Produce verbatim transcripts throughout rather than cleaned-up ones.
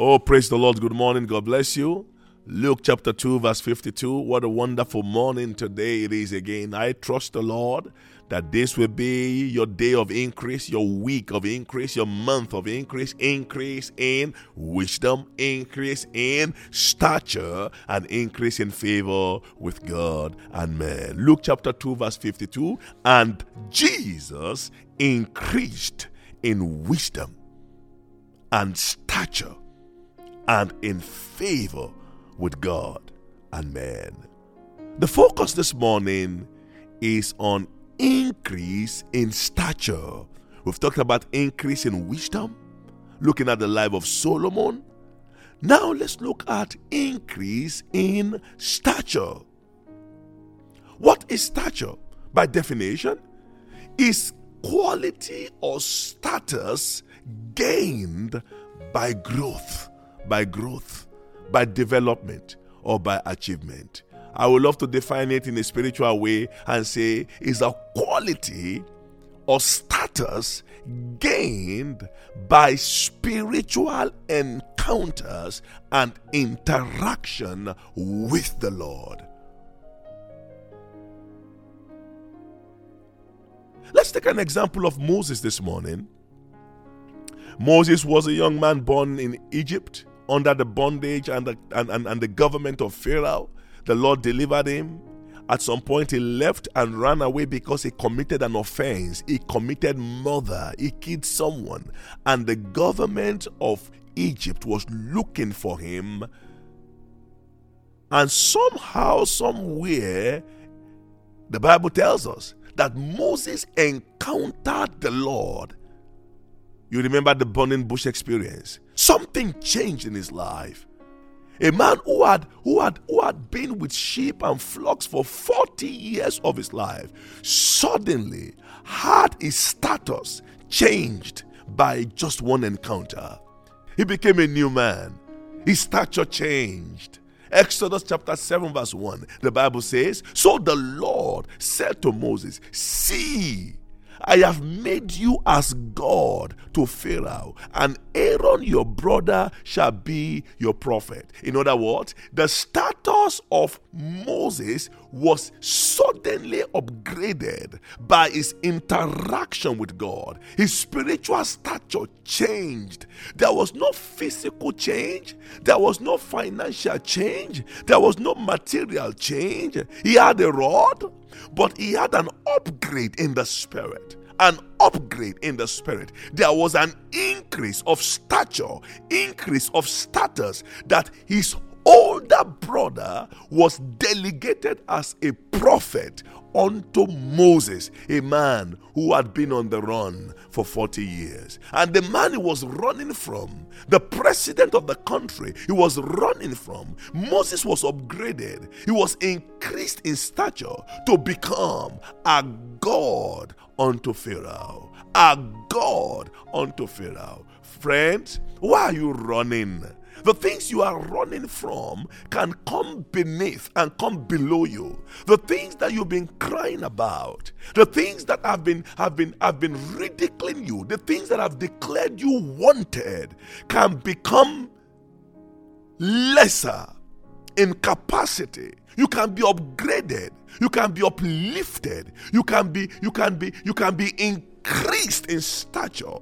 Oh, praise the Lord. Good morning. God bless you. Luke chapter two, verse fifty-two. What a wonderful morning today it is again. I trust the Lord that this will be your day of increase, your week of increase, your month of increase, increase in wisdom, increase in stature, and increase in favor with God and man. Luke chapter two, verse fifty-two. And Jesus increased in wisdom and stature and in favor with God and man. The focus this morning is on increase in stature. We've talked about increase in wisdom, looking at the life of Solomon. Now let's look at increase in stature. What is stature? By definition, is quality or status gained by growth, by growth, by development, or by achievement. I would love to define it in a spiritual way and say it's a quality or status gained by spiritual encounters and interaction with the Lord. Let's take an example of Moses this morning. Moses was a young man born in Egypt under the bondage and the, and, and, and the government of Pharaoh. The Lord delivered him. At some point, he left and ran away because he committed an offense. He committed murder. He killed someone. And the government of Egypt was looking for him. And somehow, somewhere, the Bible tells us that Moses encountered the Lord. You remember the burning bush experience. Something changed in his life. A man who had, who had, who had been with sheep and flocks for forty years of his life suddenly had his status changed by just one encounter. He became a new man. His stature changed. Exodus chapter seven verse one, the Bible says, "So the Lord said to Moses, See, I have made you as God to Pharaoh, and Aaron your brother shall be your prophet." In other words, the status of Moses was suddenly upgraded by his interaction with God. His spiritual stature changed. There was no physical change. There was no financial change. There was no material change. He had a rod, but he had an upgrade in the spirit. An upgrade in the spirit. There was an increase of stature, increase of status that his older brother was delegated as a prophet unto Moses, a man who had been on the run for forty years. And the man he was running from, the president of the country he was running from, Moses was upgraded. He was increased in stature to become a God unto Pharaoh. A God unto Pharaoh. Friends, why are you running? The things you are running from can come beneath and come below you. The things that you've been crying about, the things that have been have been have been ridiculing you, the things that have declared you wanted, can become lesser in capacity. You can be upgraded. You can be uplifted. You can be you can be you can be increased in stature.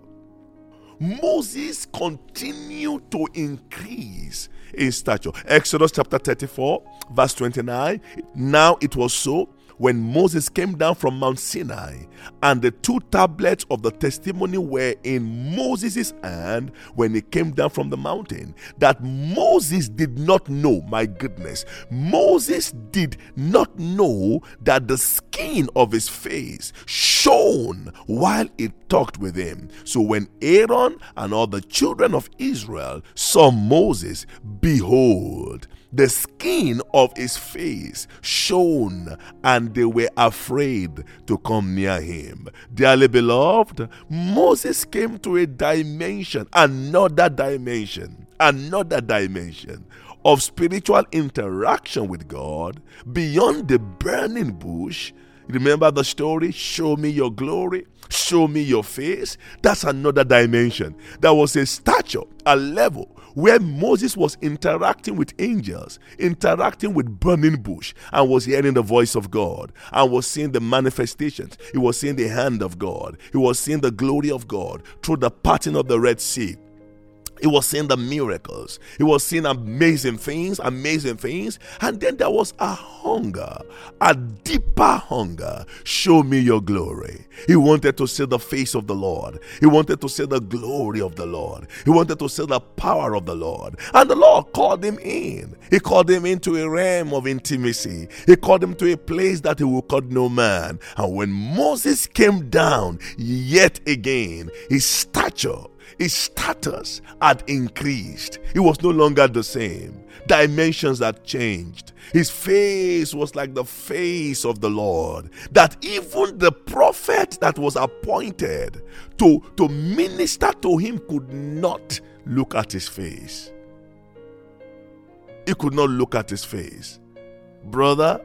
Moses continued to increase in stature. Exodus chapter thirty-four, verse twenty-nine. Now it was so when Moses came down from Mount Sinai, and the two tablets of the testimony were in Moses' hand when he came down from the mountain, that Moses did not know, my goodness, Moses did not know that the skin of his face shone while it talked with him. So when Aaron and all the children of Israel saw Moses, behold, the skin of his face shone, and they were afraid to come near him. Dearly beloved, Moses came to a dimension, another dimension, another dimension of spiritual interaction with God beyond the burning bush Remember the story? Show me your glory. Show me your face. That's another dimension. That was a stature, a level where Moses was interacting with angels, interacting with burning bush, and was hearing the voice of God, and was seeing the manifestations. He was seeing the hand of God. He was seeing the glory of God through the parting of the Red Sea. He was seeing the miracles. He was seeing amazing things, amazing things. And then there was a hunger, a deeper hunger. Show me your glory. He wanted to see the face of the Lord. He wanted to see the glory of the Lord. He wanted to see the power of the Lord. And the Lord called him in. He called him into a realm of intimacy. He called him to a place that he will cut no man. And when Moses came down, yet again, his stature, his status had increased. It was no longer the same. Dimensions had changed. His face was like the face of the Lord. That even the prophet that was appointed to, to minister to him could not look at his face. He could not look at his face. Brother,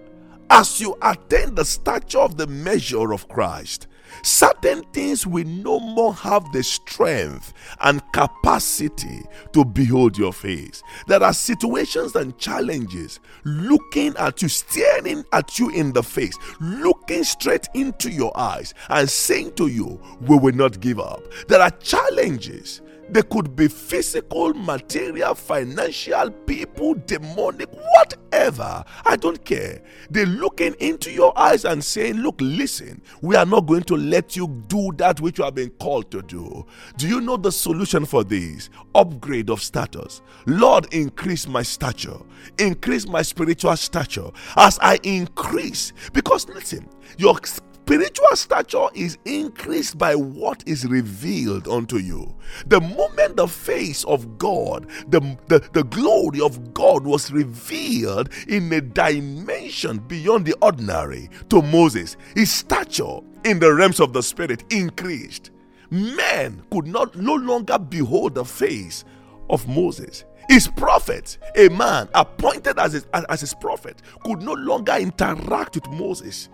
as you attain the stature of the measure of Christ, certain things will no more have the strength and capacity to behold your face. There are situations and challenges looking at you, staring at you in the face, looking straight into your eyes and saying to you, we will not give up. There are challenges. They could be physical, material, financial, people, demonic, whatever. I don't care. They're looking into your eyes and saying, look, listen, we are not going to let you do that which you have been called to do. Do you know the solution for this? Upgrade of status. Lord, increase my stature. Increase my spiritual stature. As I increase, because listen, your spiritual stature is increased by what is revealed unto you. The moment the face of God, the, the, the glory of God was revealed in a dimension beyond the ordinary to Moses, his stature in the realms of the spirit increased. Men could not no longer behold the face of Moses. His prophet, a man appointed as his, as his prophet, could no longer interact with Moses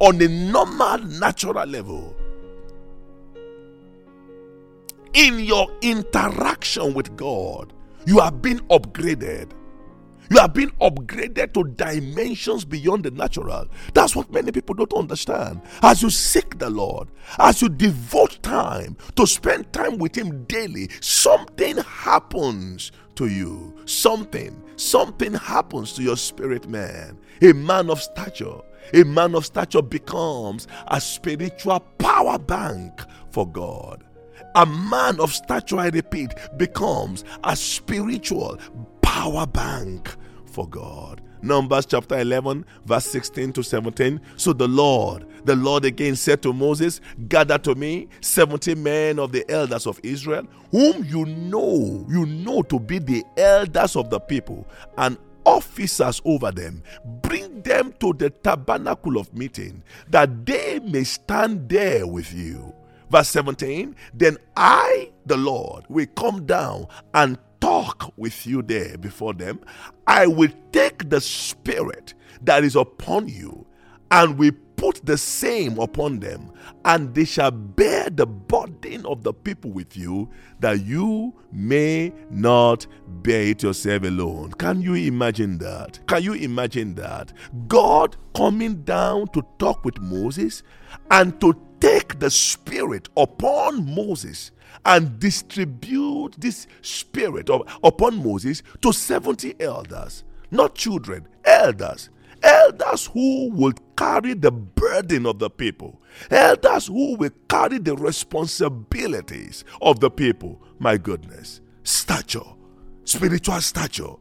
on a normal, natural level. In your interaction with God, you have been upgraded. You have been upgraded to dimensions beyond the natural. That's what many people don't understand. As you seek the Lord, as you devote time to spend time with Him daily, something happens to you. Something, something happens to your spirit man. A man of stature. A man of stature becomes a spiritual power bank for God. A man of stature, I repeat, becomes a spiritual power bank for God. Numbers chapter eleven, verse sixteen to seventeen. So the Lord, the Lord again said to Moses, gather to me seventy men of the elders of Israel, whom you know, you know to be the elders of the people, and officers over them. Bring them to the tabernacle of meeting, that they may stand there with you. Verse seventeen, then I, the Lord, will come down and talk with you there before them. I will take the spirit that is upon you, and will put the same upon them, and they shall bear the burden of the people with you, that you may not bear it yourself alone. Can you imagine that? Can you imagine that? God coming down to talk with Moses and to take the spirit upon Moses and distribute this spirit of, upon Moses to seventy elders, not children, elders. Elders who will carry the burden of the people. Elders who will carry the responsibilities of the people. My goodness. Stature. Spiritual stature.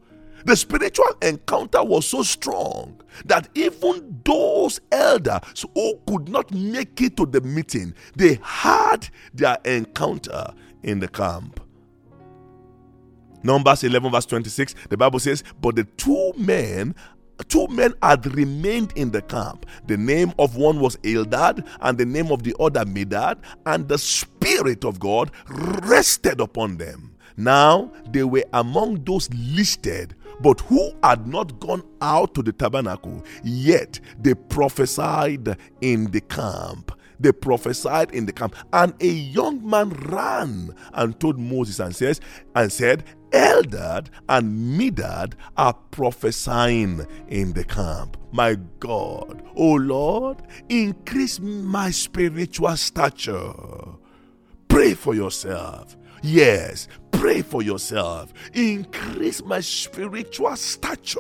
The spiritual encounter was so strong that even those elders who could not make it to the meeting, they had their encounter in the camp. Numbers eleven verse twenty-six, the Bible says, but the two men... Two men had remained in the camp. The name of one was Eldad, and the name of the other Medad, and the Spirit of God rested upon them. Now they were among those listed but who had not gone out to the tabernacle, yet they prophesied in the camp. They prophesied in the camp. And a young man ran and told Moses and says, and said, Eldad and Medad are prophesying in the camp. My God, oh Lord, increase my spiritual stature. Pray for yourself. Yes, pray for yourself. Increase my spiritual stature.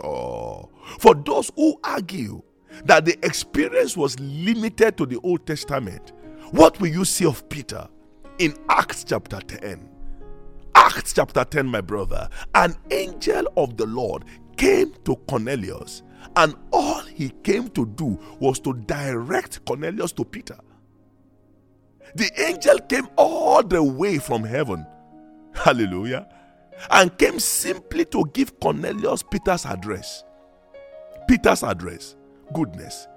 For those who argue that the experience was limited to the Old Testament, what will you see of Peter in Acts chapter ten? Acts chapter ten, my brother, an angel of the Lord came to Cornelius, and all he came to do was to direct Cornelius to Peter. The angel came all the way from heaven, hallelujah, and came simply to give Cornelius Peter's address. Peter's address. Goodness.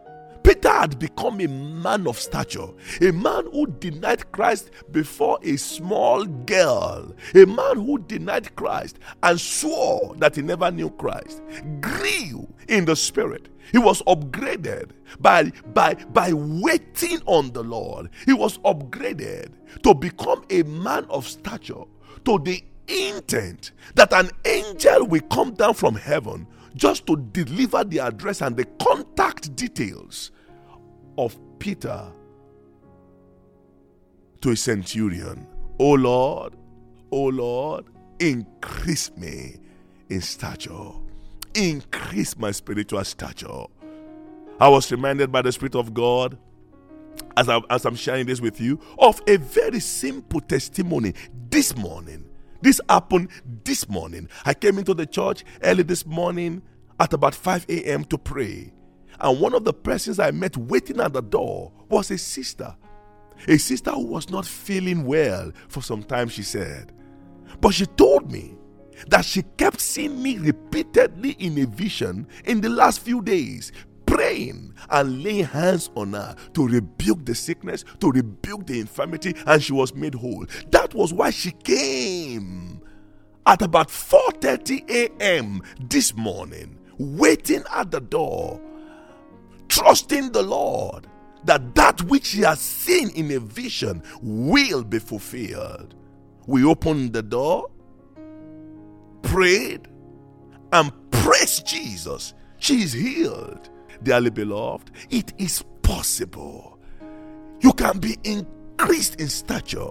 Peter had become a man of stature, a man who denied Christ before a small girl, a man who denied Christ and swore that he never knew Christ, grew in the Spirit. He was upgraded by, by, by waiting on the Lord. He was upgraded to become a man of stature to the intent that an angel will come down from heaven just to deliver the address and the contact details of Peter to a centurion. Oh Lord, oh Lord, increase me in stature. Increase my spiritual stature. I was reminded by the Spirit of God, as, I, as I'm sharing this with you, of a very simple testimony this morning. This happened this morning. I came into the church early this morning at about five a.m. to pray. And one of the persons I met waiting at the door was a sister. A sister who was not feeling well for some time, she said. But she told me that she kept seeing me repeatedly in a vision in the last few days, praying and laying hands on her to rebuke the sickness, to rebuke the infirmity, and she was made whole. That was why she came at about four thirty a.m. this morning, waiting at the door, trusting the Lord that that which she has seen in a vision will be fulfilled. We opened the door, prayed, and praised Jesus. She is healed. Dearly beloved, it is possible. You can be increased in stature.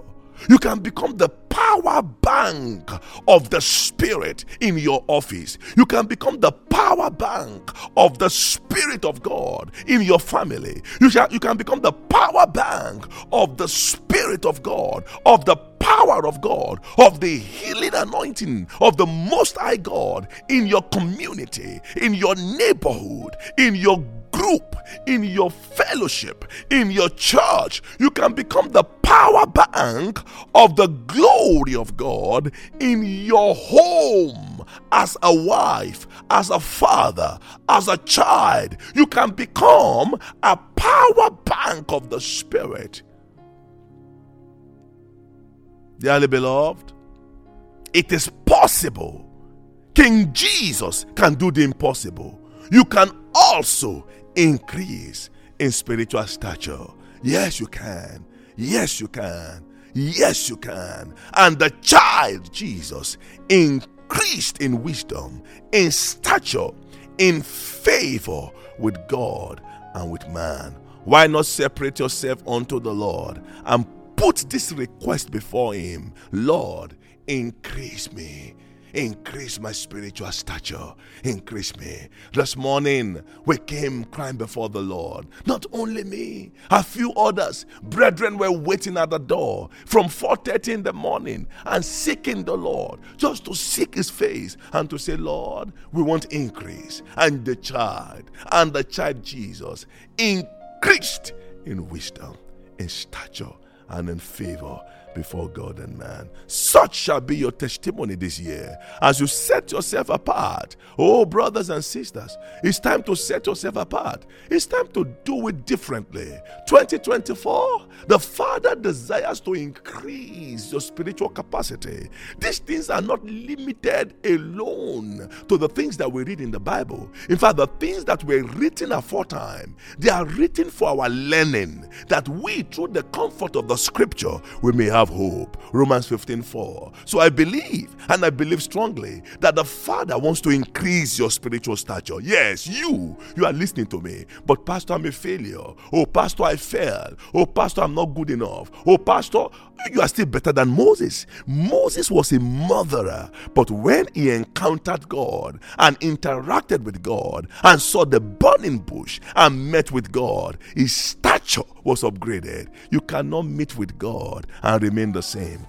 You can become the power bank of the Spirit in your office. You can become the power bank of the Spirit of God in your family. You, shall, you can become the power bank of the Spirit of God, of the power of God, of the healing anointing of the Most High God in your community, in your neighborhood, in your group, in your fellowship, in your church. You can become the power bank of the glory of God in your home, as a wife, as a father, as a child. You can become a power bank of the Spirit. Dearly beloved, it is possible. King Jesus can do the impossible. You can also increase in spiritual stature. Yes, you can. Yes, you can. Yes, you can. And the child Jesus increased in wisdom, in stature, in favor with God and with man. Why not separate yourself unto the Lord and put this request before Him? Lord, increase me. Increase my spiritual stature. Increase me. This morning, we came crying before the Lord. Not only me, a few others. Brethren were waiting at the door from four thirty in the morning and seeking the Lord, just to seek His face and to say, Lord, we want increase. And the child, and the child Jesus increased in wisdom, in stature, and in favor. before God and man. Such shall be your testimony this year as you set yourself apart. Oh, brothers and sisters, it's time to set yourself apart. It's time to do it differently. twenty twenty-four, the Father desires to increase your spiritual capacity. These things are not limited alone to the things that we read in the Bible. In fact, the things that were written aforetime, they are written for our learning, that we, through the comfort of the Scripture, we may have hope. Romans fifteen four. So I believe, and I believe strongly, that the Father wants to increase your spiritual stature. Yes, you, you are listening to me. But Pastor, I'm a failure. Oh, Pastor, I failed. Oh, Pastor, I'm not good enough. Oh, Pastor, you are still better than Moses. Moses was a murderer, but when he encountered God and interacted with God and saw the burning bush and met with God, his stature was upgraded. You cannot meet with God and remain the same.